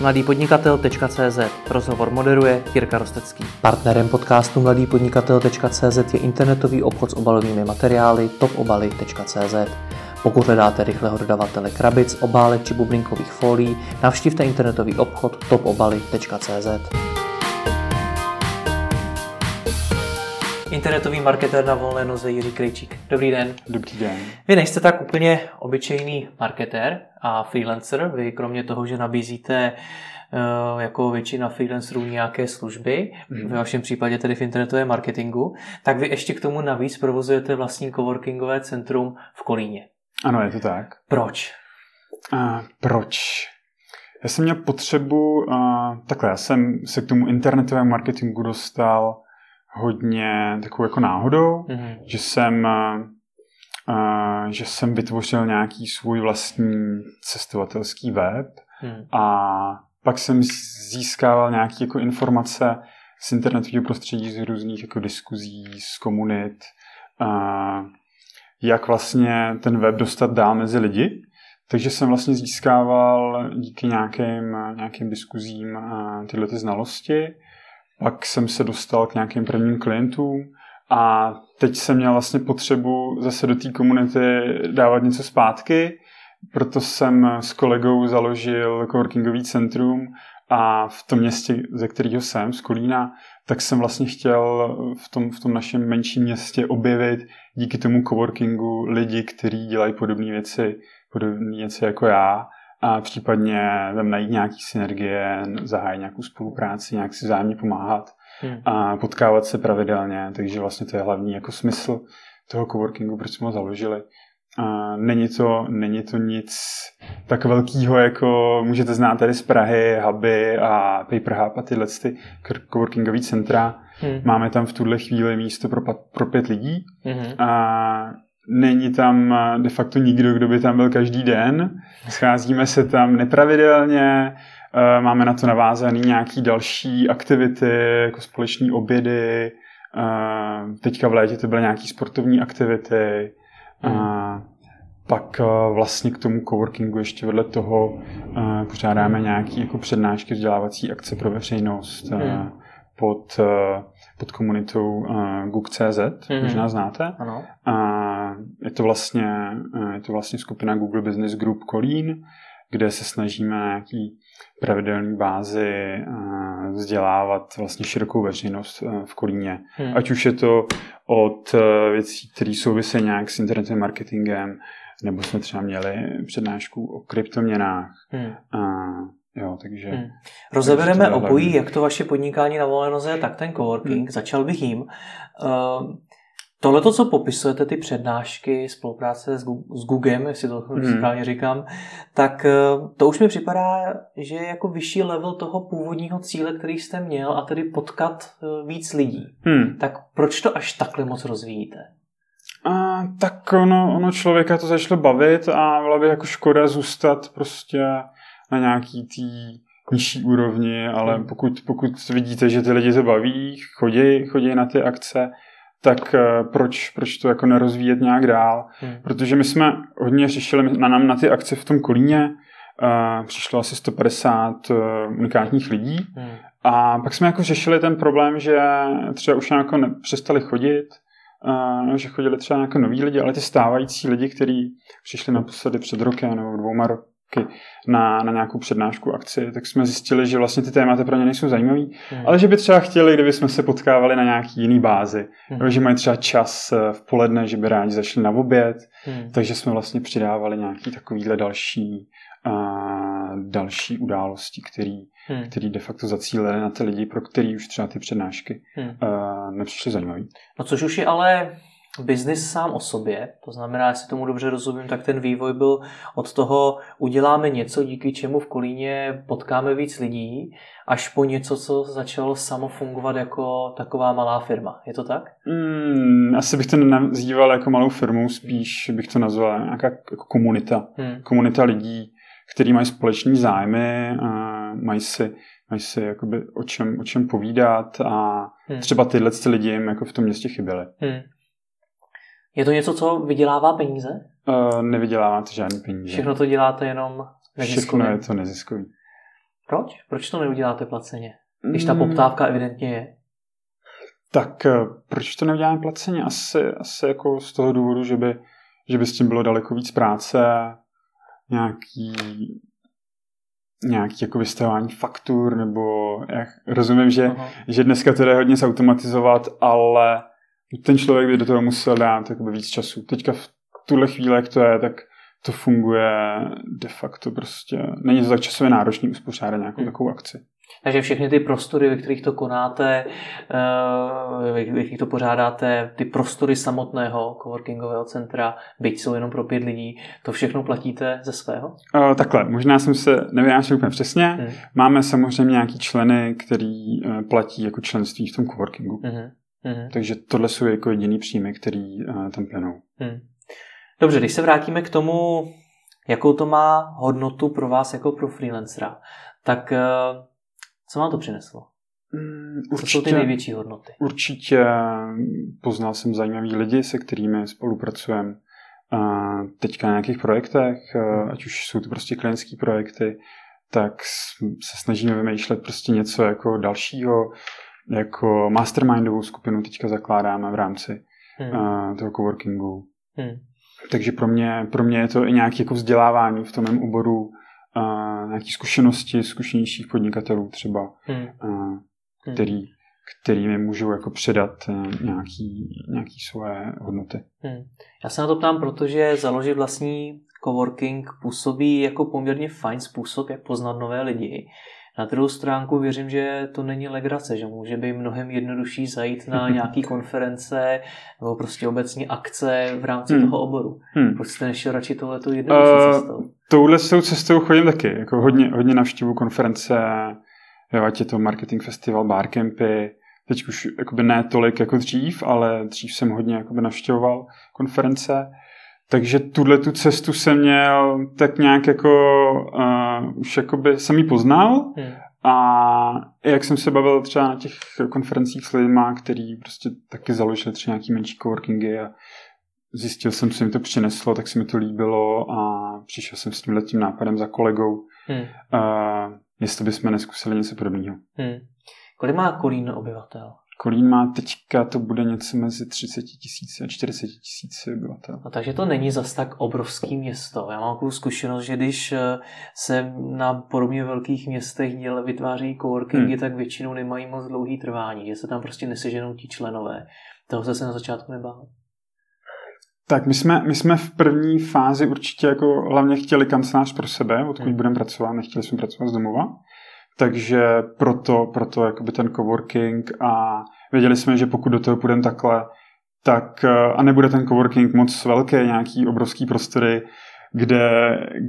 mladýpodnikatel.cz. Rozhovor moderuje Jirka Rostecký. Partnerem podcastu mladýpodnikatel.cz je internetový obchod s obalovými materiály topobaly.cz. Pokud hledáte rychlého dodavatele krabic, obálek či bublinkových folií, navštivte internetový obchod topobaly.cz. Internetový marketér na volné noze Jiří Krejčík. Dobrý den. Dobrý den. Vy nejste tak úplně obyčejný marketér a freelancer. Vy kromě toho, že nabízíte jako většina freelancerů nějaké služby, v vašem případě tedy v internetovém marketingu, tak vy ještě k tomu navíc provozujete vlastní coworkingové centrum v Kolíně. Ano, je to tak. Proč? Proč? Já jsem měl potřebu, takhle, já jsem se k tomu internetovému marketingu dostal hodně takovou jako náhodou, že jsem vytvořil nějaký svůj vlastní cestovatelský web a pak jsem získával nějaké jako informace z internetového prostředí, z různých jako diskuzí, z komunit, jak vlastně ten web dostat dál mezi lidi. Takže jsem vlastně získával díky nějakým diskuzím tyhle ty znalosti. Pak jsem se dostal k nějakým prvním klientům a teď jsem měl vlastně potřebu zase do té komunity dávat něco zpátky, proto jsem s kolegou založil coworkingový centrum a v tom městě, ze kterého jsem, z Kolína, tak jsem vlastně chtěl v tom našem menším městě objevit díky tomu coworkingu lidi, kteří dělají podobné věci jako já, a případně tam najít nějaké synergie, zahájit nějakou spolupráci, nějak si vzájemně pomáhat a potkávat se pravidelně. Takže vlastně to je hlavní jako smysl toho coworkingu, proč jsme ho založili. A není to nic tak velkého, jako můžete znát tady z Prahy, Huby a paperhub a tyhle ty coworkingové centra. Máme tam v tuhle chvíli místo pro 5 lidí. A není tam de facto nikdo, kdo by tam byl každý den. Scházíme se tam nepravidelně, máme na to navázané nějaké další aktivity, jako společné obědy, teďka v létě to byly nějaké sportovní aktivity. Pak vlastně k tomu coworkingu ještě vedle toho pořádáme nějaké jako přednášky, vzdělávací akce pro veřejnost pod komunitou Google.cz, možná znáte. Ano. Je to vlastně skupina Google Business Group Kolín, kde se snažíme na nějaký pravidelné bázi vzdělávat vlastně širokou veřejnost v Kolíně. Ať už je to od věcí, které souvisí nějak s internetovým marketingem, nebo jsme třeba měli přednášku o kryptoměnách. Jo, takže rozebereme obojí, jak to vaše podnikání na volné noze, tak ten coworking. Začal bych jim. Tohleto, co popisujete, ty přednášky, spolupráce s Googlem, jestli to správně říkám, tak to už mi připadá, že je jako vyšší level toho původního cíle, který jste měl, a tedy potkat víc lidí. Tak proč to až takhle moc rozvíjíte? Tak ono člověka to začalo bavit a byla by jako škoda zůstat prostě na nějaký tý nižší úrovni, ale pokud vidíte, že ty lidi to baví, chodí na ty akce, tak proč to jako nerozvíjet nějak dál? Protože my jsme hodně řešili na ty akce v tom Kolíně, přišlo asi 150 unikátních lidí a pak jsme jako řešili ten problém, že třeba už jako přestali chodit, že chodili třeba nějaké noví lidi, ale ty stávající lidi, kteří přišli naposledy před rokem nebo 2 roky, na nějakou přednášku, akci, tak jsme zjistili, že vlastně ty témata pro ně nejsou zajímavý, ale že by třeba chtěli, kdybychom se potkávali na nějaký jiný bázi, že mají třeba čas v poledne, že by rádi zašli na oběd, takže jsme vlastně přidávali nějaký takovýhle další události, který de facto zacílili na ty lidi, pro který už třeba ty přednášky nepřišly zajímavý. No což už je ale byznys sám o sobě, to znamená, jestli tomu dobře rozumím, tak ten vývoj byl od toho uděláme něco, díky čemu v Kolíně potkáme víc lidí, až po něco, co začalo samo fungovat jako taková malá firma. Je to tak? Asi bych to nenazýval jako malou firmu, spíš bych to nazval nějaká komunita. Komunita lidí, kteří mají společné zájmy, mají si jakoby o čem povídat a třeba tyhle lidi jim jako v tom městě chyběly. Je to něco, co vydělává peníze? Nevyděláváte žádný peníze. Všechno to děláte jenom neziskově? Všechno je to neziskový. Proč? Proč to neuděláte placeně? Když ta poptávka evidentně je. Tak proč to neuděláme placeně? Asi jako z toho důvodu, že by s tím bylo daleko víc práce, nějaký jako vystavování faktur, nebo jak, rozumím, že dneska to jde hodně zautomatizovat, ale ten člověk by do toho musel dát víc času. Teďka v tuhle chvíli, jak to je, tak to funguje de facto prostě. Není to tak časově náročný uspořádat nějakou takovou akci. Takže všechny ty prostory, ve kterých to konáte, ve kterých to pořádáte, ty prostory samotného coworkingového centra, byť jsou jenom pro 5 lidí, to všechno platíte ze svého? Takhle, možná jsem se nevyjádřil úplně přesně. Máme samozřejmě nějaký členy, který platí jako členství v tom coworkingu. Takže tohle jsou jako jediný příjmy, který tam plynou. Dobře, když se vrátíme k tomu, jakou to má hodnotu pro vás jako pro freelancera, tak co vám to přineslo? Určitě, co jsou ty největší hodnoty? Určitě poznal jsem zajímavý lidi, se kterými spolupracujeme teďka na nějakých projektech, ať už jsou to prostě klientský projekty, tak se snažíme vymýšlet prostě něco jako dalšího, jako mastermindovou skupinu teďka zakládáme v rámci toho coworkingu. Takže pro mě je to i nějaké jako vzdělávání v tom mém oboru, nějaké zkušenosti zkušenějších podnikatelů třeba, který mi můžou jako předat nějaké svoje hodnoty. Já se na to ptám, protože založit vlastní coworking působí jako poměrně fajn způsob, jak poznat nové lidi. Na druhou stránku věřím, že to není legrace, že může být mnohem jednodušší zajít na nějaké konference nebo prostě obecně akce v rámci toho oboru. Proč jste nešel radši touhletou jednodušší cestou? Touhletou cestou chodím taky. Jako hodně navštívu konference, ať je to marketing festival, barcampy. Teď už ne tolik jako dřív, ale dřív jsem hodně navštěvoval konference. Takže tuhle tu cestu jsem měl tak nějak jako už jsem ji poznal a jak jsem se bavil třeba na těch konferencích s lidmi, který prostě taky založili třeba nějaký menší coworkingy a zjistil jsem, co jim to přineslo, tak se mi to líbilo a přišel jsem s tímhletím nápadem za kolegou, jestli bychom neskusili něco podobného. Kolik má Kolín obyvatel? Kolín má teďka, to bude něco mezi 30,000 a 40,000 obyvatel. No, takže to není zas tak obrovský město. Já mám takovou zkušenost, že když se na podobně velkých městech vytváří coworkingy, tak většinou nemají moc dlouhý trvání, že se tam prostě neseženou ti členové. Toho se na začátku nebál. Tak my jsme v první fázi určitě jako hlavně chtěli kancelář pro sebe, odkud budeme pracovat, nechtěli jsme pracovat z domova. Takže proto jakoby ten coworking a věděli jsme, že pokud do toho půjdeme takhle, tak a nebude ten coworking moc velký, nějaký obrovský prostory,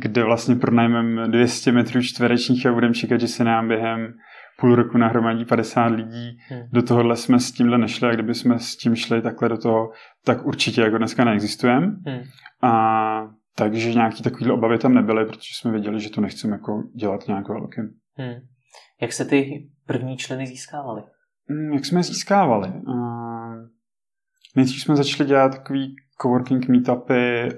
kde vlastně pronajmeme 200 metrů čtverečních a budeme čekat, že se nám během půl roku nahromadí 50 lidí. Do tohohle jsme s tímhle nešli a kdyby jsme s tím šli takhle do toho, tak určitě jako dneska neexistujeme. Takže nějaký takovýhle obavy tam nebyly, protože jsme věděli, že to nechceme jako dělat nějak velkým. Jak se ty první členy získávali? Jak jsme je získávali? Nejdřív jsme začali dělat takový coworking meetupy,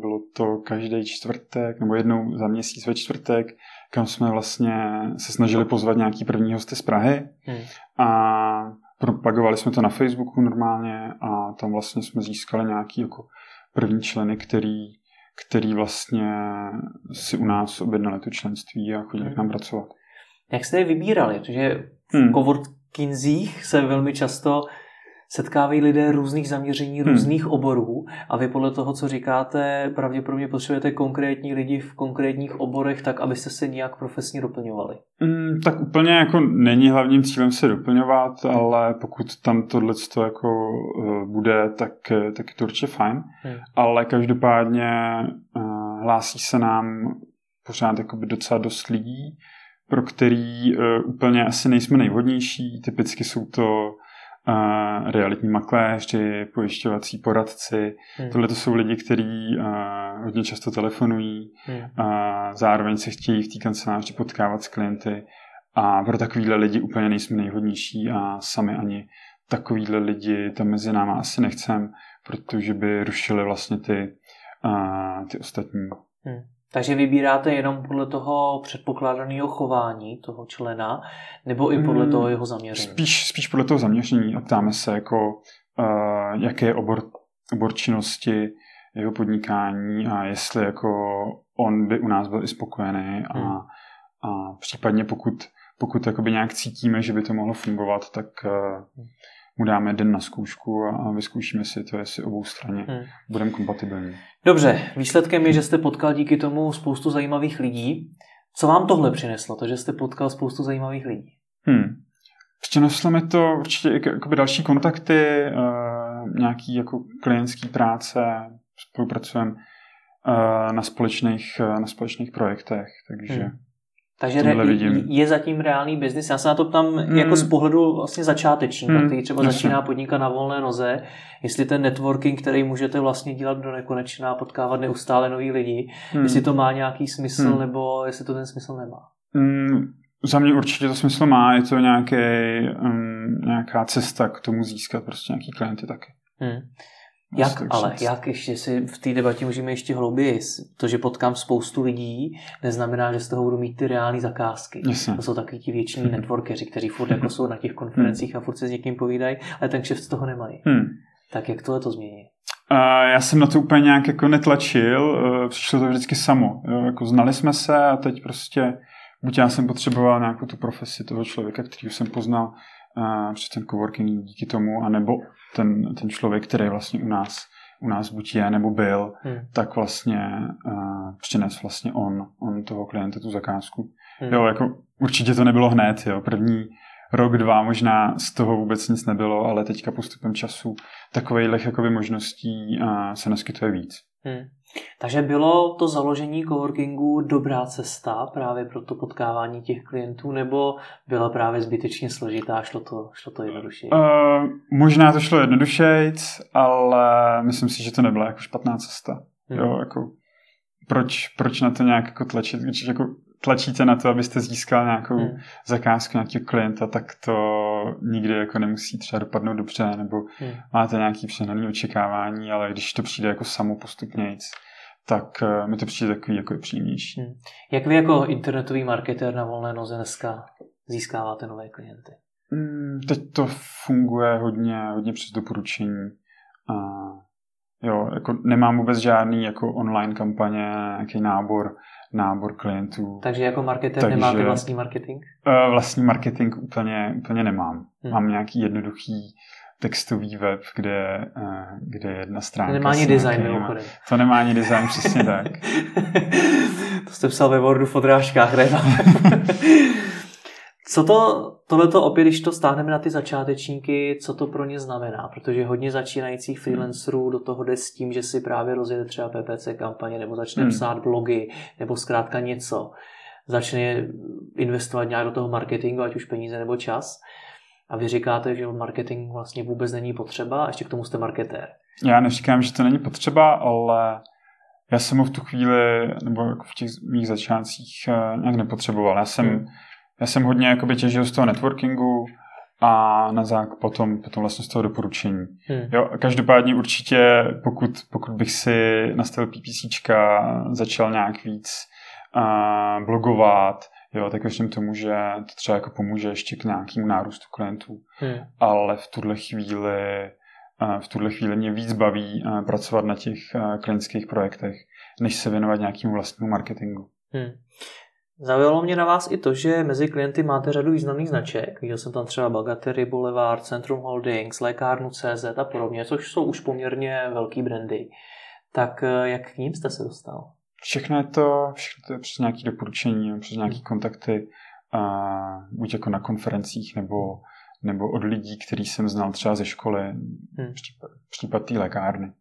bylo to každý čtvrtek, nebo jednou za měsíc ve čtvrtek, kam jsme vlastně se snažili pozvat nějaký první hosty z Prahy a propagovali jsme to na Facebooku normálně a tam vlastně jsme získali nějaký jako první členy, který vlastně si u nás objednali tu členství a chodili k nám pracovat. Jak jste je vybírali? Protože v coworkingzích se velmi často setkávají lidé různých zaměření, různých oborů a vy podle toho, co říkáte, pravděpodobně potřebujete konkrétní lidi v konkrétních oborech tak, abyste se nějak profesně doplňovali. Tak úplně jako není hlavním cílem se doplňovat, ale pokud tam tohleto jako bude, tak je to určitě fajn. Ale každopádně hlásí se nám pořád jakoby docela dost lidí, pro který úplně asi nejsme nejvhodnější. Typicky jsou to realitní makléři, pojišťovací poradci. Tohle to jsou lidi, kteří hodně často telefonují, zároveň se chtějí v té kanceláři potkávat s klienty a pro takovýhle lidi úplně nejsme nejhodnější a sami ani takovýhle lidi tam mezi náma asi nechcem, protože by rušili vlastně ty ostatní. Takže vybíráte jenom podle toho předpokládaného chování toho člena, nebo i podle toho jeho zaměření? Spíš podle toho zaměření a ptáme se, jako, jaké je obor činnosti jeho podnikání a jestli jako on by u nás byl i spokojený a případně pokud jakoby nějak cítíme, že by to mohlo fungovat, tak mu dáme den na zkoušku a vyzkoušíme si to, jestli obou straně budeme kompatibilní. Dobře, výsledkem je, že jste potkal díky tomu spoustu zajímavých lidí. Co vám tohle přineslo, to, že jste potkal spoustu zajímavých lidí? Přineslo mi to určitě jakoby další kontakty, nějaký jako klientský práce, spolupracujeme na společných projektech, takže... Takže je zatím reálný biznis. Já se na to ptám jako z pohledu vlastně začátečníka, který třeba začíná podnikat na volné noze, jestli ten networking, který můžete vlastně dělat do nekonečna, potkávat neustále nový lidi, jestli to má nějaký smysl, nebo jestli to ten smysl nemá. Za mě určitě to smysl má, je to nějaká cesta k tomu získat prostě nějaký klienty taky. Jak ještě si v té debatě můžeme ještě hlouběji, to, že potkám spoustu lidí, neznamená, že z toho budu mít ty reální zakázky. Jasně. To jsou taky ti věční networkeři, kteří furt jako jsou na těch konferencích a furt se s někým povídají, ale ten kšeft z toho nemají. Tak jak tohle to změní? Já jsem na to úplně nějak jako netlačil, přišlo to vždycky samo. Jako znali jsme se a teď prostě buď já jsem potřeboval nějakou tu profesi toho člověka, kterýho jsem poznal přes ten coworking díky tomu, anebo ten člověk, který vlastně u nás buď je, nebo byl, tak vlastně přines vlastně on toho klienta tu zakázku. Jo, jako určitě to nebylo hned, jo. První rok, dva možná z toho vůbec nic nebylo, ale teďka postupem času takovejhlech jakoby možností se naskytuje víc. Takže bylo to založení coworkingu dobrá cesta právě pro to potkávání těch klientů, nebo byla právě zbytečně složitá a šlo to jednodušeji? Možná to šlo jednodušejc, ale myslím si, že to nebyla jako špatná cesta. Jo, jako, proč na to nějak jako tlačit? Když jako tlačíte na to, abyste získal nějakou zakázku nějakého klienta, tak to nikdy jako nemusí třeba dopadnout dobře, nebo máte nějaké přehnané očekávání, ale když to přijde jako samopostupnějc, tak mi to přijde takový jako je příjemnější. Jak vy jako internetový marketér na volné noze dneska získáváte nové klienty? Teď to funguje hodně přes doporučení. Jo, jako nemám vůbec žádný jako online kampaně, nějaký nábor klientů. Takže jako marketér nemáte vlastní marketing? Vlastní marketing úplně nemám. Mám nějaký jednoduchý textový web, kde je jedna stránka. To nemá ani design, mimochodem. To nemá ani design, přesně tak. To jste psal ve Wordu v odrážkách, ne? Co tohleto opět, když to stáhneme na ty začátečníky, co to pro ně znamená? Protože hodně začínajících freelancerů do toho jde s tím, že si právě rozjede třeba PPC kampaně, nebo začne psát blogy, nebo zkrátka něco. Začne investovat nějak do toho marketingu, ať už peníze nebo čas. A vy říkáte, že marketing vlastně vůbec není potřeba, a ještě k tomu jste marketér. Já neříkám, že to není potřeba, ale... Já jsem ho v tu chvíli, nebo jako v těch mých začátcích nějak nepotřeboval. Já jsem hodně jakoby těžil z toho networkingu a na potom vlastně z toho doporučení. Jo, každopádně určitě, pokud bych si nastavil PPCčka, začal nějak víc blogovat, jo, tak věřím tomu, že to třeba jako pomůže ještě k nějakému nárůstu klientů. Ale v tuhle chvíli mě víc baví pracovat na těch klientských projektech, než se věnovat nějakému vlastnímu marketingu. Zaujalo mě na vás i to, že mezi klienty máte řadu významných značek. Viděl jsem tam třeba Bugattery, Boulevard, Centrum Holdings, lékárnu.cz a podobně, což jsou už poměrně velký brandy. Tak jak k ním jste se dostal? Všechno je přes nějaké doporučení, přes nějaké kontakty, buď jako na konferencích, nebo od lidí, který jsem znal třeba ze školy, případ té lékárny.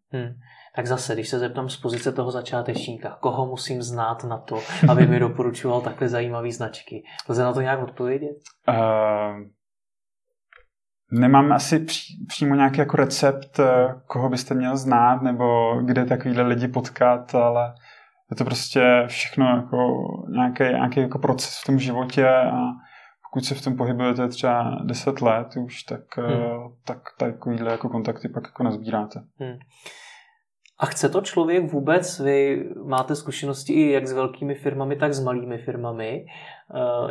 Tak zase, když se zeptám z pozice toho začátečníka, koho musím znát na to, aby mi doporučoval takhle zajímavé značky? Lze na to nějak odpovědět? Nemám asi přímo nějaký jako recept, koho byste měl znát, nebo kde takovýhle lidi potkat, ale je to prostě všechno jako nějaký jako proces v tom životě a pokud se v tom pohybujete třeba 10 let už, tak takovýhle jako kontakty pak jako nazbíráte. A chce to člověk vůbec? Vy máte zkušenosti i jak s velkými firmami, tak s malými firmami.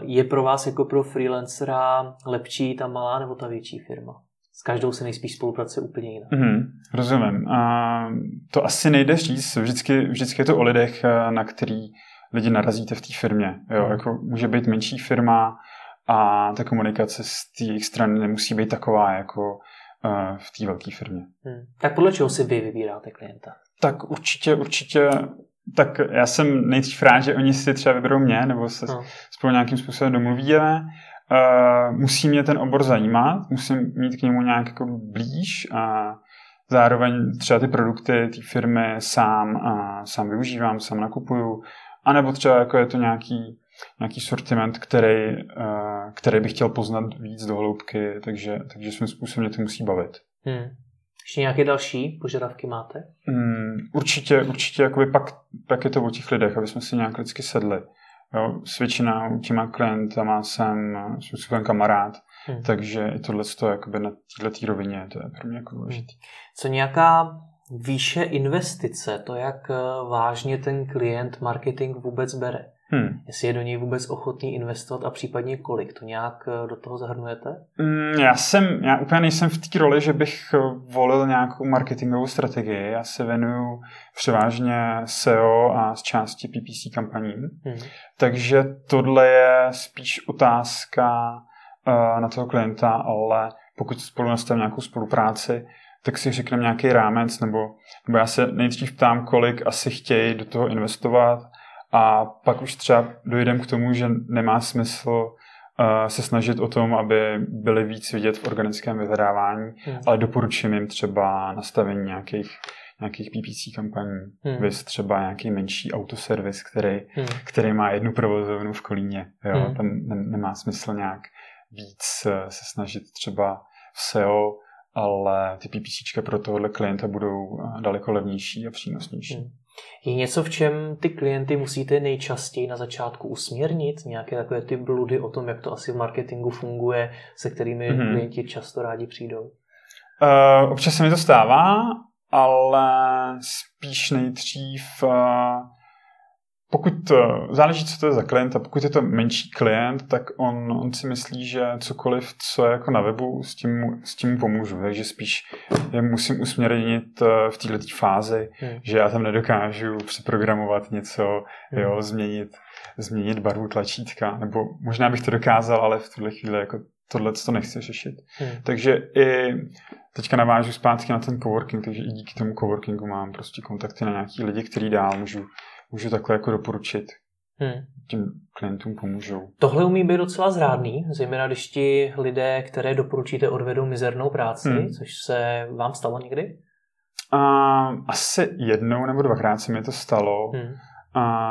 Je pro vás jako pro freelancera lepší ta malá nebo ta větší firma? S každou se nejspíš spolupracuje úplně jinak. Rozumím. A to asi nejde říct. Vždycky je to o lidech, na který lidi narazíte v té firmě. Jo, jako může být menší firma a ta komunikace z té jejich strany nemusí být taková jako v té velké firmě. Tak podle čeho si vy vybíráte klienta? Tak určitě. Tak já jsem nejdřív rád, že oni si třeba vyberou mě, nebo se spolu nějakým způsobem domluvíme. Musí mě ten obor zajímat, musím mít k němu nějak jako blíž a zároveň třeba ty produkty té firmy sám využívám, sám nakupuju, anebo třeba jako je to nějaký sortiment, který bych chtěl poznat víc do hloubky, takže svým způsobem mě to musí bavit. Ještě nějaké další požadavky máte? Určitě jakoby pak je to o těch lidech, aby jsme si nějak lidsky sedli. Jo, s většinou těma klientama jsem kamarád, takže i tohleto jakoby na této rovině, to je pro mě jako důležitý. Co nějaká výše investice, to jak vážně ten klient marketing vůbec bere? Jestli je do něj vůbec ochotný investovat a případně kolik, to nějak do toho zahrnujete? Já úplně nejsem v té roli, že bych volil nějakou marketingovou strategii. Já se věnuju převážně SEO a z části PPC kampaním. Takže tohle je spíš otázka na toho klienta, ale pokud spolu nastavím nějakou spolupráci, tak si řekneme nějaký rámec, nebo já se nejdřív ptám, kolik asi chtějí do toho investovat, a pak už třeba dojdeme k tomu, že nemá smysl se snažit o tom, aby byli víc vidět v organickém vyhledávání, ale doporučím jim třeba nastavení nějakých PPC kampaní, viz třeba nějaký menší autoservis, který má jednu provozovnu v Kolíně. Jo? Tam nemá smysl nějak víc se snažit třeba v SEO, ale ty PPCčka pro tohohle klienta budou daleko levnější a přínosnější. Je něco, v čem ty klienty musíte nejčastěji na začátku usměrnit? Nějaké takové ty bludy o tom, jak to asi v marketingu funguje, se kterými klienti často rádi přijdou? Občas se mi to stává, ale spíš nejdřív, záleží, co to je za klienta. Pokud je to menší klient, tak on si myslí, že cokoliv, co je jako na webu, s tím pomůžu. Takže spíš je musím usměrnit v této fázi, že já tam nedokážu přeprogramovat něco, jo, změnit barvu tlačítka. Nebo možná bych to dokázal, ale v tuhle chvíli jako tohle to nechci řešit. Takže i teďka navážu zpátky na ten coworking, takže i díky tomu coworkingu mám prostě kontakty na nějaký lidi, který dál můžu takhle jako doporučit. Tím klientům pomůžou. Tohle umí být docela zrádný, zejména když ti lidé, které doporučíte, odvedou mizernou práci, což se vám stalo někdy? Asi jednou nebo dvakrát se mi to stalo.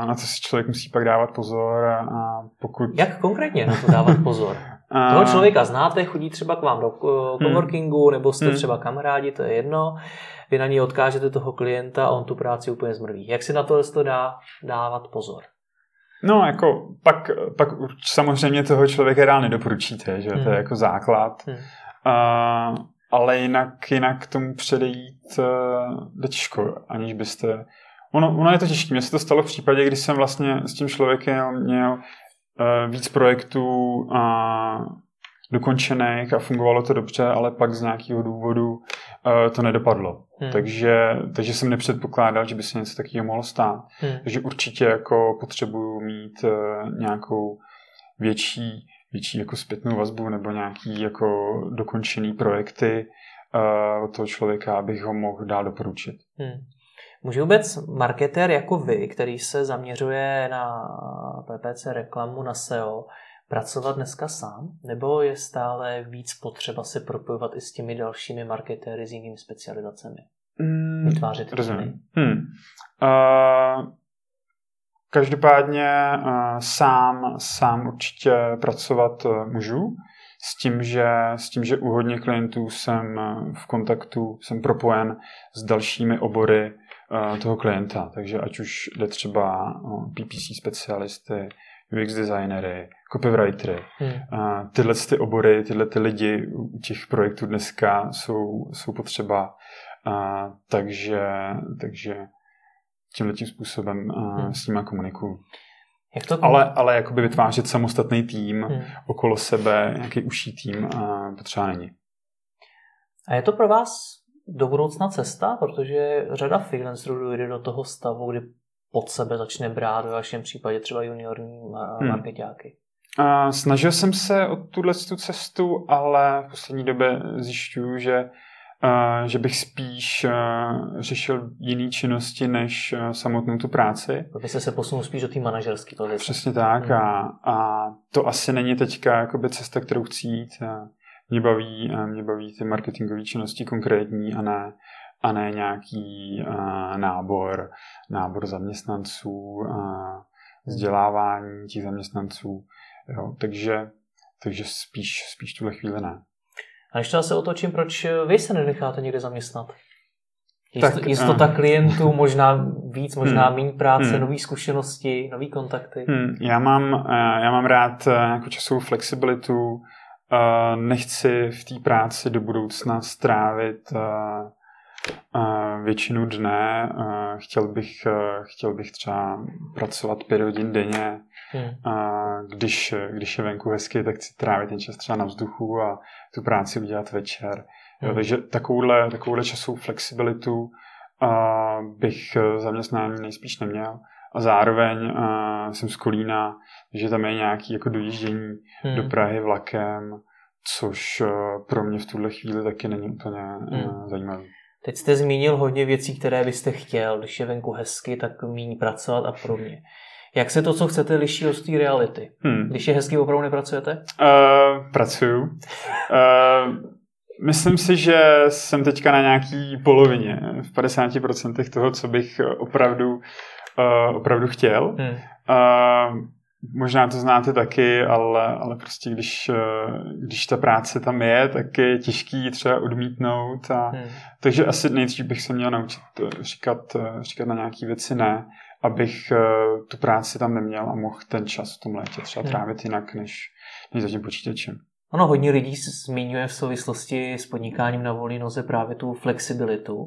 Na to si člověk musí pak dávat pozor. Jak konkrétně na to dávat pozor? Toho člověka znáte, chodí třeba k vám do coworkingu, nebo jste třeba kamarádi, to je jedno. Vy na něj odkážete toho klienta a on tu práci úplně zmrví. Jak si na to dá dávat pozor? No, jako pak samozřejmě toho člověka dál nedoporučíte, že to je jako základ. Ale jinak tomu předejít jde těžko, aniž byste... Ono je to těžké. Mně se to stalo v případě, když jsem vlastně s tím člověkem měl víc projektů dokončených a fungovalo to dobře, ale pak z nějakého důvodu to nedopadlo. Takže jsem nepředpokládal, že by se něco takového mohlo stát. Takže určitě jako potřebuju mít nějakou větší jako zpětnou vazbu nebo nějaký jako dokončený projekty od toho člověka, abych ho mohl dál doporučit. Může vůbec marketér jako vy, který se zaměřuje na PPC reklamu, na SEO, pracovat dneska sám? Nebo je stále víc potřeba se propojovat i s těmi dalšími marketéry s jinými specializacemi? Vytvářet týmy? Každopádně sám určitě pracovat můžu. S tím, že u hodně klientů jsem v kontaktu, jsem propojen s dalšími obory toho klienta. Takže ať už jde třeba PPC specialisty, UX designery, copywritery. Tyhle ty obory, tyhle ty lidi u těch projektů dneska jsou potřeba. Takže tímhletím způsobem s nima komunikuju. Jak to ale jakoby vytvářet samostatný tým okolo sebe, nějaký užší tým, potřeba není. A je to pro vás do budoucna cesta? Protože řada freelancerů jde do toho stavu, kdy pod sebe začne brát, ve vašem případě třeba juniorní markeťáky. Snažil jsem se o tuhle cestu, ale v poslední době zjišťuju, že bych spíš řešil jiné činnosti než samotnou tu práci. Aby se posunul spíš do té manažerské. Přesně tak. A to asi není teďka jakoby cesta, kterou chci jít. Mě baví ty marketingové činnosti konkrétní a ne nějaký nábor zaměstnanců, vzdělávání těch zaměstnanců. Jo, takže spíš tuhle chvíli ne. A ještě se otočím, proč vy se nenecháte někde zaměstnat? Jistota klientů, možná víc, možná méně práce, nové zkušenosti, nové kontakty. Já mám rád nějakou časovou flexibilitu. Nechci v té práci do budoucna strávit většinu dne. Chtěl bych třeba pracovat 5 hodin denně. Když je venku hezky, tak chci trávit ten čas třeba na vzduchu a tu práci udělat večer. Jo, takže takovouhle časovou flexibilitu bych zaměstnání nejspíš neměl. A zároveň jsem z Kolína, že tam je nějaké jako dojíždění do Prahy vlakem, což pro mě v tuhle chvíli taky není úplně zajímavé. Teď jste zmínil hodně věcí, které byste chtěl. Když je venku hezky, tak méně pracovat a podobně. Jak se to, co chcete, liší od té reality? Když je hezky, opravdu nepracujete? Pracuju. Myslím si, že jsem teďka na nějaký polovině, v 50% toho, co bych opravdu chtěl. Možná to znáte taky, ale prostě když ta práce tam je, tak je těžký třeba odmítnout. Takže asi nejdřív bych se měl naučit říkat na nějaké věci ne, abych tu práci tam neměl a mohl ten čas v tom létě třeba trávit jinak, než za tím počítačem. Ono hodně lidí zmiňuje v souvislosti s podnikáním na volné noze právě tu flexibilitu.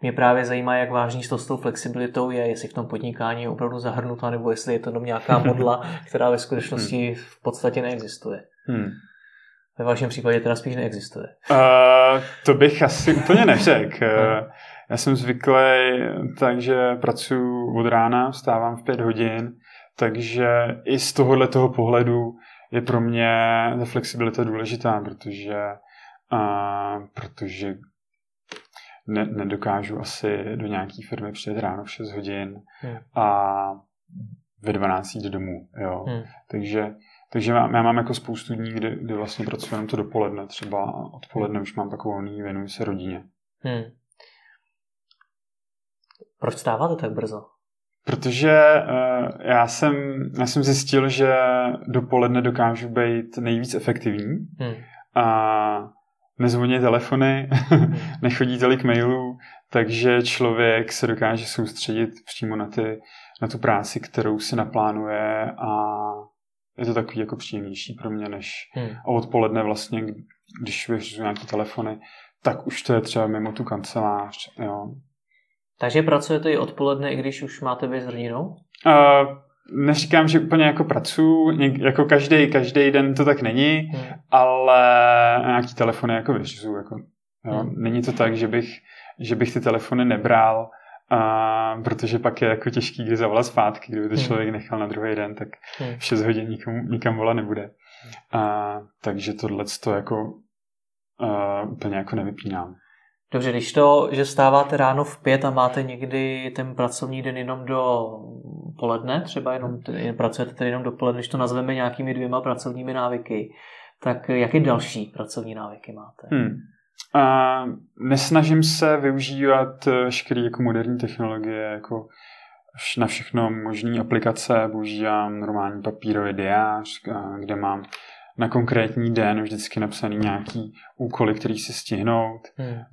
Mě právě zajímá, jak vážný to s tou flexibilitou je, jestli v tom podnikání je opravdu zahrnutá, nebo jestli je to jenom nějaká modla, která ve skutečnosti v podstatě neexistuje. Ve vašem případě teda spíš neexistuje. To bych asi úplně neřekl. Já jsem zvyklý, takže pracuji od rána, vstávám v 5 hodin, takže i z tohohle toho pohledu je pro mě ta flexibilita důležitá, protože nedokážu asi do nějaké firmy přijet ráno v 6 hodin a ve 12 jít domů. Jo. Takže já mám jako spoustu dní, kdy vlastně pracuji jenom to dopoledne, třeba odpoledne už mám takovou volný, věnuji se rodině. Proč vstáváte tak brzo? Protože já jsem zjistil, že dopoledne dokážu být nejvíc efektivní a nezvoní telefony, nechodí tolik mailů, takže člověk se dokáže soustředit přímo na tu práci, kterou si naplánuje, a je to takový jako příjemnější pro mě, než a odpoledne vlastně, když vyřizuji nějaké telefony, tak už to je třeba mimo tu kancelář, jo. Takže pracujete i odpoledne, i když už máte být s rodinou? Neříkám, že úplně jako pracuji, jako každý den to tak není, ale nějaký telefony jako vyřizuji. Není to tak, že bych ty telefony nebral, protože pak je jako těžký, když zavolat zpátky, kdyby to člověk nechal na druhý den, tak 6 hodin nikam volat nebude. Takže tohle to jako úplně jako nevypínám. Dobře, když to, že vstáváte ráno v 5 a máte někdy ten pracovní den jenom do poledne, třeba pracujete tedy jenom do poledne, když to nazveme nějakými 2 pracovními návyky, tak jaké další pracovní návyky máte? Nesnažím se využívat všechny jako moderní technologie, jako na všechno možné aplikace, používám normální papírový diář, kde mám na konkrétní den vždycky napsaný nějaký úkoly, který si stihnout.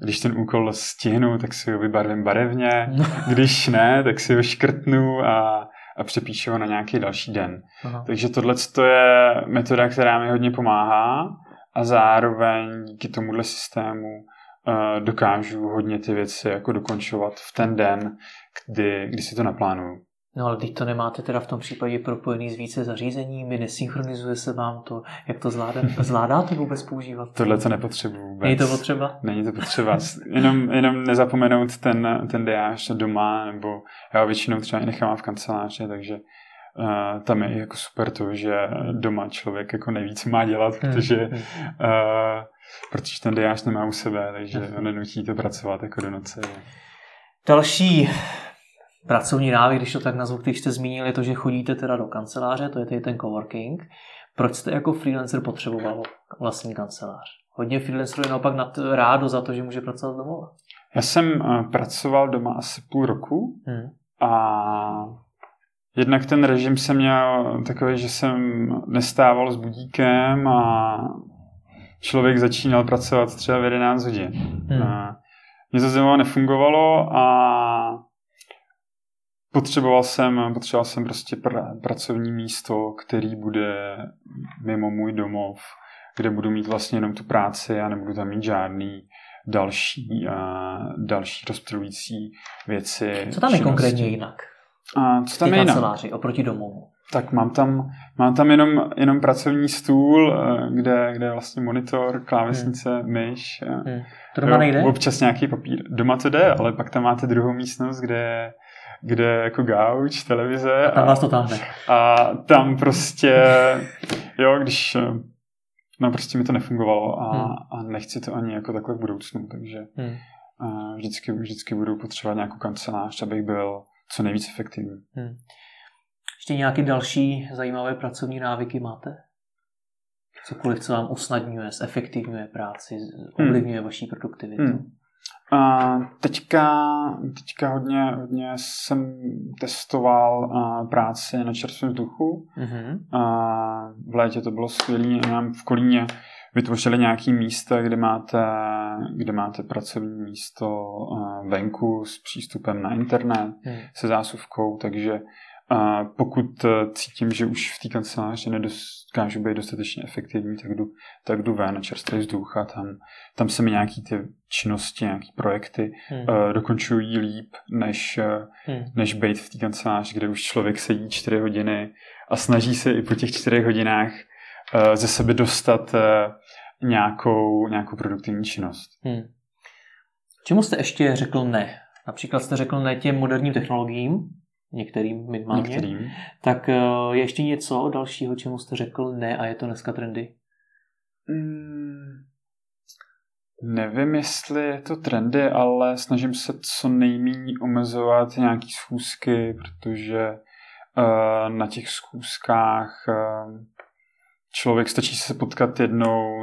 Když ten úkol stihnu, tak si ho vybarvím barevně. Když ne, tak si ho škrtnu a přepíšu ho na nějaký další den. Takže tohle je metoda, která mi hodně pomáhá, a zároveň díky tomuhle systému dokážu hodně ty věci jako dokončovat v ten den, kdy si to naplánuju. No ale teď to nemáte teda v tom případě propojený s více zařízeními, nesynchronizuje se vám to, jak to zvládáte vůbec používat? Tohle to nepotřebuji vůbec. Není to potřeba? Není to potřeba. Jenom nezapomenout ten diář doma, nebo já většinou třeba i nechám v kanceláři, takže tam je jako super to, že doma člověk jako neví, co má dělat, protože ten diář nemá u sebe, takže nenutí to pracovat jako do noci. Další pracovní návyk, když to tak na zvuk, když jste zmínil, je to, že chodíte teda do kanceláře, to je tady ten coworking. Proč jste jako freelancer potřeboval vlastní kancelář? Hodně freelancerů je naopak rádo za to, že může pracovat domova. Já jsem pracoval doma asi půl roku a jednak ten režim jsem měl takový, že jsem nestával s budíkem a člověk začínal pracovat třeba v 11 hodin. Mě to zrovna nefungovalo a potřeboval jsem prostě pracovní místo, který bude mimo můj domov, kde budu mít vlastně jenom tu práci a nebudu tam mít žádný další rozptilující věci. Co tam je konkrétně jinak? Co tam je jinak? V kanceláři oproti domovu. Tak mám tam jenom pracovní stůl, kde je vlastně monitor, klávesnice, myš. To doma nejde? Občas nějaký papír. Doma to jde, ale pak tam máte druhou místnost, kde jako gauč, televize. A tam vás to táhne. A tam prostě, prostě mi to nefungovalo a nechci to ani jako takhle v budoucnu, takže vždycky budu potřebovat nějakou kancelář, abych byl co nejvíc efektivní. Ještě nějaké další zajímavé pracovní návyky máte? Cokoliv, co vám usnadňuje, zefektivňuje práci, ovlivňuje vaší produktivitu? A teďka hodně jsem testoval práci na čerstvém vzduchu. V létě to bylo skvělý. Nám v Kolíně vytvořili nějaký místa, kde máte pracovní místo venku s přístupem na internet, se zásuvkou, takže pokud cítím, že už v té kanceláři nedokážu být dostatečně efektivní, tak jdu ven na čerstvý vzduch a tam se mi nějaké ty činnosti, nějaké projekty dokončují líp, než být v té kanceláři, kde už člověk sedí 4 hodiny a snaží se i po těch 4 hodinách ze sebe dostat nějakou produktivní činnost. Čemu jste ještě řekl ne? Například jste řekl ne těm moderním technologiím, některým minimálně, tak je ještě něco dalšího, čemu jste řekl ne a je to dneska trendy? Nevím, jestli je to trendy, ale snažím se co nejméně omezovat nějaký schůzky, protože na těch schůzkách člověk stačí se potkat jednou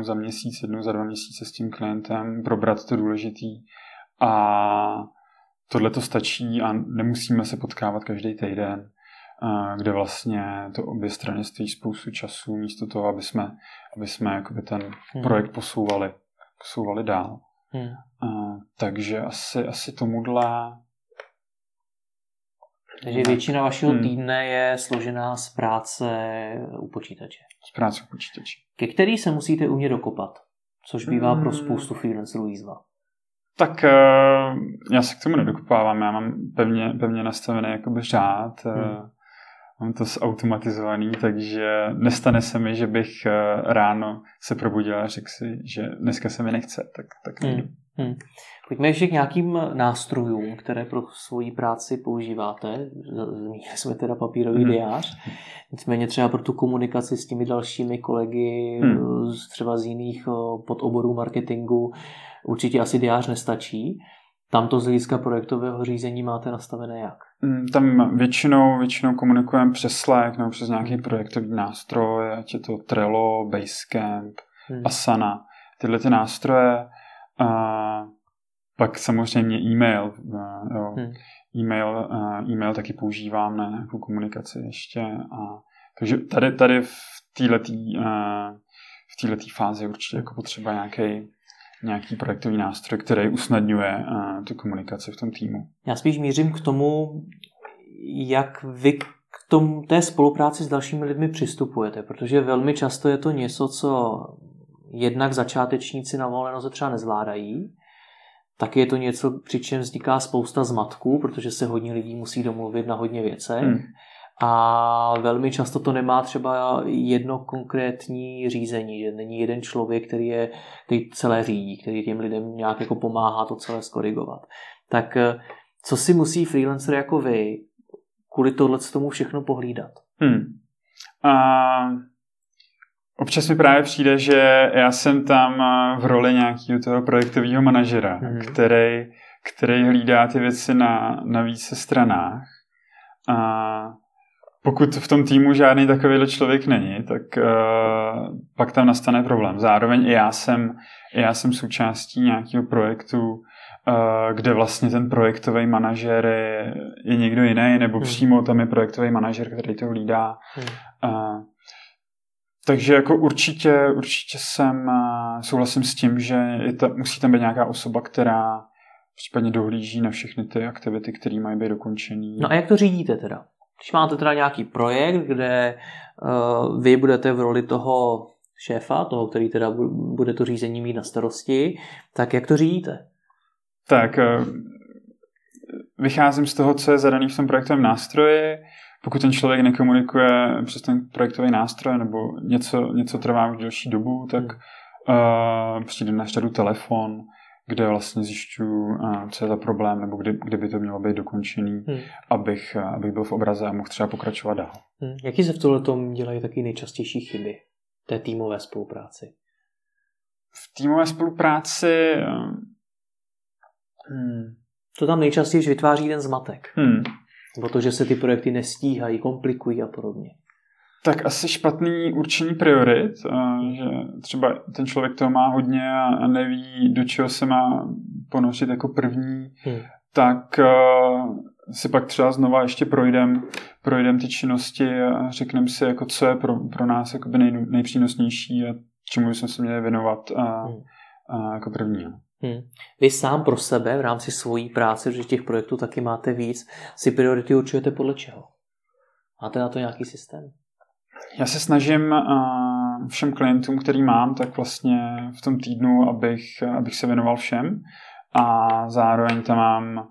za měsíc, jednou za 2 měsíce s tím klientem, probrat to důležitý a tohle to stačí a nemusíme se potkávat každý týden, kde vlastně to obě strany stojí spoustu času místo toho, aby jsme jakoby ten projekt posouvali dál. Takže asi tomuhle. Takže většina vašeho týdne je složená z práce u počítače. Ke který se musíte umět dokopat, což bývá pro spoustu freelancerů výzva. Tak já se k tomu nedokopávám, já mám pevně nastavený jakoby řád, mám to zautomatizovaný, takže nestane se mi, že bych ráno se probudil a řekl si, že dneska se mi nechce, tak nejdu. Pojďme ještě k nějakým nástrojům, které pro svoji práci používáte. Zmínili jsme teda papírový diář. Nicméně třeba pro tu komunikaci s těmi dalšími kolegy, třeba z jiných podoborů marketingu, určitě asi diář nestačí. Tam to z hlediska projektového řízení máte nastavené jak? Tam většinou komunikujeme přes Slack nebo přes nějaký projektový nástroj, ať je to Trello, Basecamp, Asana. Tyhle ty nástroje. A pak samozřejmě e-mail. E-mail taky používám na nějakou komunikaci ještě. Takže tady v této fázi určitě jako potřeba nějaký projektový nástroj, který usnadňuje tu komunikaci v tom týmu. Já spíš mířím k tomu, jak vy k té spolupráci s dalšími lidmi přistupujete, protože velmi často je to něco, co jednak začátečníci na volné noze třeba nezvládají, tak je to něco, při čem vzniká spousta zmatků, protože se hodně lidí musí domluvit na hodně věcech. A velmi často to nemá třeba jedno konkrétní řízení, že není jeden člověk, který celé řídí, který těm lidem nějak jako pomáhá to celé skorigovat. Tak co si musí freelancer jako vy kvůli tomu všechno pohlídat? A občas mi právě přijde, že já jsem tam v roli nějakého toho projektového manažera, který hlídá ty věci na více stranách. A pokud v tom týmu žádný takovýhle člověk není, tak pak tam nastane problém. Zároveň i já jsem součástí nějakého projektu, kde vlastně ten projektový manažer je někdo jiný, nebo přímo tam je projektový manažer, který to hlídá. Takže jako určitě souhlasím s tím, že musí tam být nějaká osoba, která případně dohlíží na všechny ty aktivity, které mají být dokončený. No a jak to řídíte teda? Když máte teda nějaký projekt, kde vy budete v roli toho šéfa, toho, který teda bude to řízení mít na starosti, tak jak to řídíte? Tak vycházím z toho, co je zadaný v tom projektovém nástroji. Pokud ten člověk nekomunikuje přes ten projektový nástroj nebo něco trvá už delší dobu, tak přijde na řadu telefon, kde vlastně zjišťuju, co je za problém, nebo kdy by to mělo být dokončený, abych byl v obraze a mohl třeba pokračovat dál. Jaký se v tohletom dělají taky nejčastější chyby té týmové spolupráci? V týmové spolupráci... To tam nejčastěji vytváří ten zmatek. Protože se ty projekty nestíhají, komplikují a podobně. Tak asi špatný určení priorit, že třeba ten člověk toho má hodně a neví, do čeho se má ponořit jako první, tak si pak třeba znova ještě projdem ty činnosti a řekneme si, jako, co je pro nás jakoby nejpřínosnější a čemu bychom se měli věnovat a jako první. Vy sám pro sebe v rámci svojí práce, že těch projektů taky máte víc, si priority určujete podle čeho? Máte na to nějaký systém? Já se snažím všem klientům, který mám, tak vlastně v tom týdnu, abych se věnoval všem, a zároveň tam mám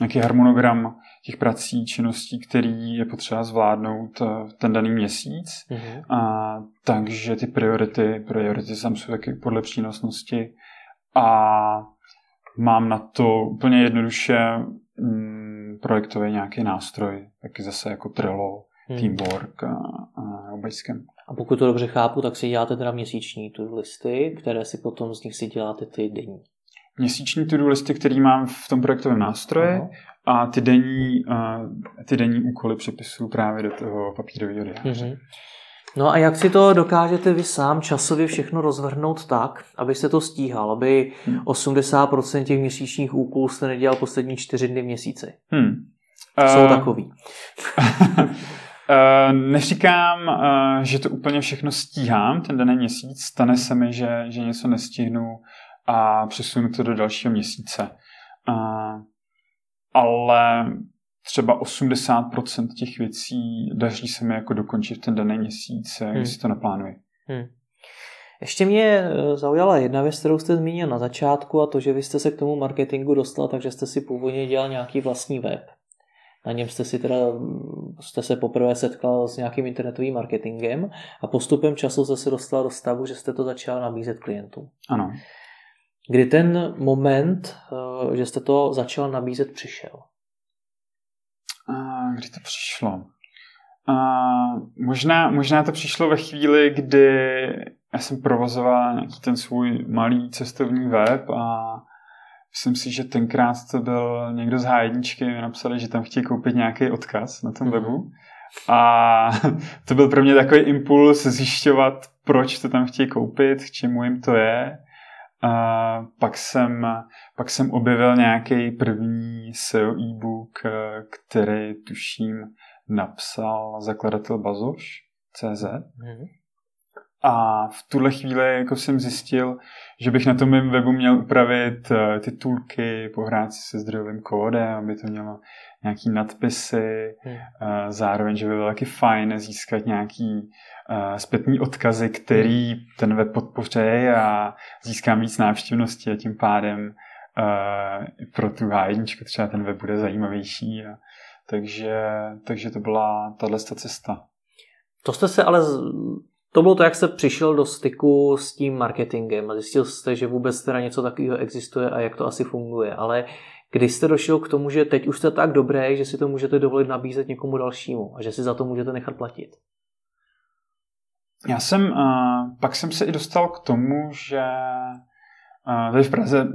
nějaký harmonogram těch prací, činností, který je potřeba zvládnout ten daný měsíc. Takže ty priority tam jsou taky podle přínosnosti a mám na to úplně jednoduše projektový nějaký nástroj, taky zase jako Trello, Teamwork a obeckem. A pokud to dobře chápu, tak si děláte teda měsíční to listy, které si potom z nich si děláte ty denní. Měsíční to listy, který mám v tom projektovém nástroji, a ty denní úkoly přepisuju právě do toho papírového diáře. No a jak si to dokážete vy sám časově všechno rozvrhnout tak, aby se to stíhal, aby 80% těch měsíčních úkolů jste nedělal poslední 4 dny v měsíci? Jsou takový. Neříkám, že to úplně všechno stíhám ten daný měsíc. Stane se mi, že něco nestihnu a přesunu to do dalšího měsíce. Ale třeba 80% těch věcí daří se mi jako dokončit ten daný měsíc, když si to naplánuji. Ještě mě zaujala jedna věc, kterou jste zmínil na začátku, a to, že vy jste se k tomu marketingu dostal, takže jste si původně dělal nějaký vlastní web. Na něm jste se poprvé setkal s nějakým internetovým marketingem a postupem času jste se dostal do stavu, že jste to začal nabízet klientům. Ano. Kdy ten moment, že jste to začal nabízet, přišel? Kdy to přišlo? Možná to přišlo ve chvíli, kdy já jsem provozoval nějaký ten svůj malý cestovní web a myslím si, že tenkrát to byl někdo z H1, mi napsali, že tam chtějí koupit nějaký odkaz na tom webu. A to byl pro mě takový impuls zjišťovat, proč to tam chtějí koupit, k čemu jim to je. A pak jsem objevil nějaký první SEO e-book, který tuším napsal zakladatel Bazoš.cz. A v tuhle chvíli jako jsem zjistil, že bych na tom mém webu měl upravit titulky, pohrát si se zdrojovým kódem, aby to mělo nějaký nadpisy, zároveň, že by bylo taky fajn získat nějaký zpětný odkazy, který ten web podpoří a získám víc návštěvnosti a tím pádem pro tu H1 třeba ten web bude zajímavější. Takže to byla tahle cesta. To bylo to, jak jste přišel do styku s tím marketingem a zjistil jste, že vůbec teda něco takového existuje a jak to asi funguje, ale když jste došel k tomu, že teď už jste tak dobrý, že si to můžete dovolit nabízet někomu dalšímu a že si za to můžete nechat platit? Pak jsem se i dostal k tomu, že tady v Praze,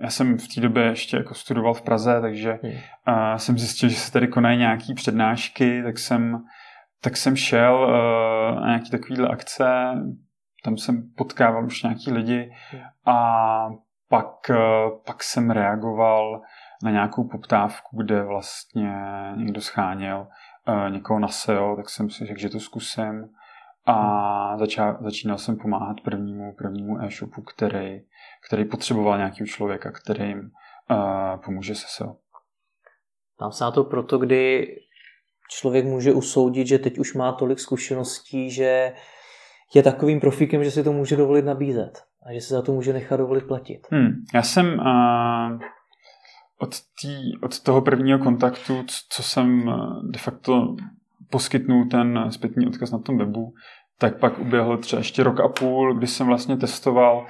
já jsem v té době ještě jako studoval v Praze, takže jsem zjistil, že se tady konají nějaký přednášky, tak jsem šel na nějaký takovýhle akce, tam jsem potkával už nějaký lidi a pak jsem reagoval na nějakou poptávku, kde vlastně někdo sháněl někoho na SEO, tak jsem si řekl, že to zkusím a začínal jsem pomáhat prvnímu e-shopu, který potřeboval nějakého člověka, který jim pomůže se SEO. Tam se na to proto, kdy člověk může usoudit, že teď už má tolik zkušeností, že je takovým profíkem, že si to může dovolit nabízet a že se za to může nechat dovolit platit. Já jsem od toho prvního kontaktu, co jsem de facto poskytnul ten zpětný odkaz na tom webu, tak pak uběhl třeba ještě 1,5 roku, kdy jsem vlastně testoval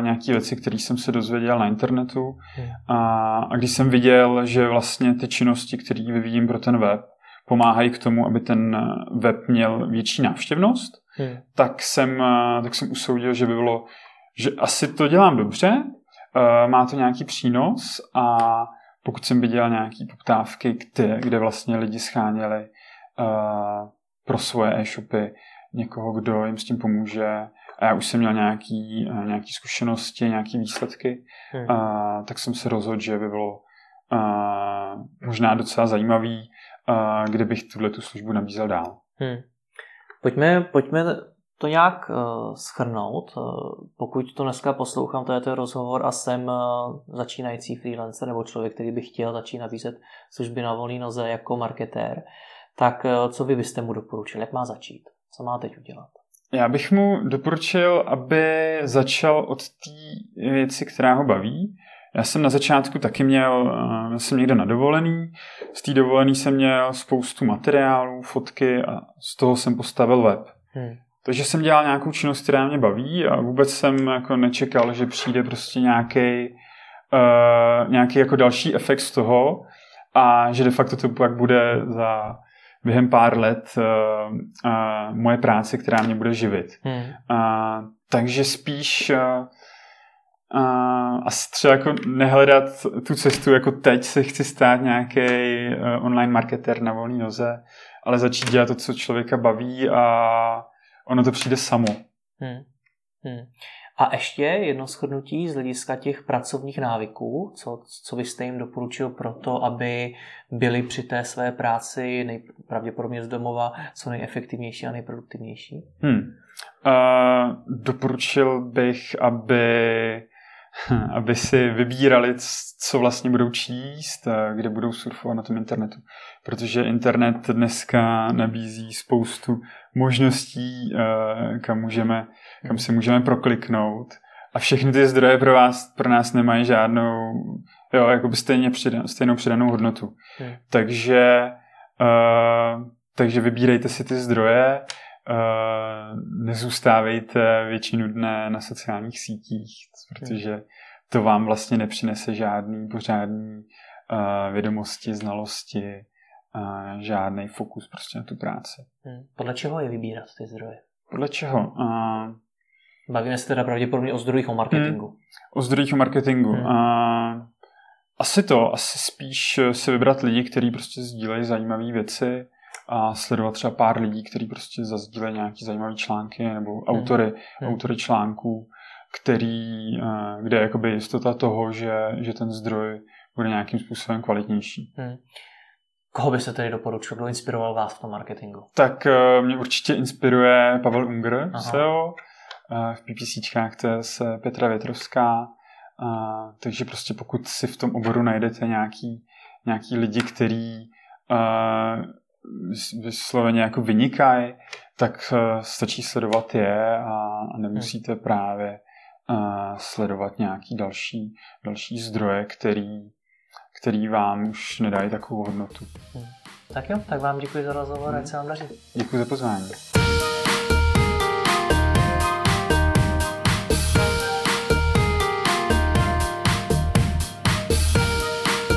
nějaké věci, které jsem se dozvěděl na internetu a když jsem viděl, že vlastně ty činnosti, které vyvíjím pro ten web, pomáhají k tomu, aby ten web měl větší návštěvnost, tak jsem usoudil, že by bylo, že asi to dělám dobře, má to nějaký přínos a pokud jsem viděl nějaké poptávky, kde vlastně lidi sháněli pro svoje e-shopy někoho, kdo jim s tím pomůže a já už jsem měl nějaké zkušenosti, nějaké výsledky, tak jsem se rozhodl, že by bylo možná docela zajímavý, kdybych tu službu nabízel dál. Pojďme to nějak shrnout. Pokud to dneska poslouchám, to je ten rozhovor a jsem začínající freelancer nebo člověk, který by chtěl začít nabízet služby na volné noze jako marketér, tak co vy byste mu doporučili? Jak má začít? Co má teď udělat? Já bych mu doporučil, aby začal od té věci, která ho baví. Já jsem na začátku taky jsem někde na dovolený. Z té dovolený jsem měl spoustu materiálů, fotky a z toho jsem postavil web. Takže jsem dělal nějakou činnost, která mě baví a vůbec jsem jako nečekal, že přijde prostě nějaký jako další efekt z toho a že de facto to pak bude za během pár let moje práce, která mě bude živit. Takže spíš asi třeba jako nehledat tu cestu, jako teď se chci stát nějaký online marketér na volné noze, ale začít dělat to, co člověka baví a ono to přijde samo. A ještě jedno shrnutí z hlediska těch pracovních návyků, co byste jim doporučil pro to, aby byli při té své práci pravděpodobně z domova co nejefektivnější a nejproduktivnější? Doporučil bych, aby si vybírali, co vlastně budou číst, kde budou surfovat na tom internetu. Protože internet dneska nabízí spoustu možností, kam si můžeme prokliknout. A všechny ty zdroje pro nás nemají stejnou přidanou hodnotu. Takže vybírejte si ty zdroje, nezůstávejte většinu dne na sociálních sítích, protože to vám vlastně nepřinese žádný pořádný vědomosti, znalosti, žádný fokus prostě na tu práci. Podle čeho je vybírat ty zdroje? Podle čeho? Bavíme se teda pravděpodobně o zdrojích o marketingu. O zdrojích o marketingu. Asi spíš si vybrat lidi, kteří prostě sdílejí zajímavé věci a sledovat třeba pár lidí, kteří prostě zazdílejí nějaké zajímavé články nebo autory článků, kde je jakoby jistota toho, že ten zdroj bude nějakým způsobem kvalitnější. Koho byste tedy doporučil? Kdo inspiroval vás v tom marketingu? Tak mě určitě inspiruje Pavel Unger, SEO. V PPCčkách to je se Petra Větrovská. Takže prostě pokud si v tom oboru najdete nějaký lidi, který vysloveně jako vynikají, tak stačí sledovat je a nemusíte právě sledovat nějaký další zdroje, který vám už nedají takovou hodnotu. Tak jo, tak vám děkuji za rozhovor, ať se vám daří. Děkuji za pozvání.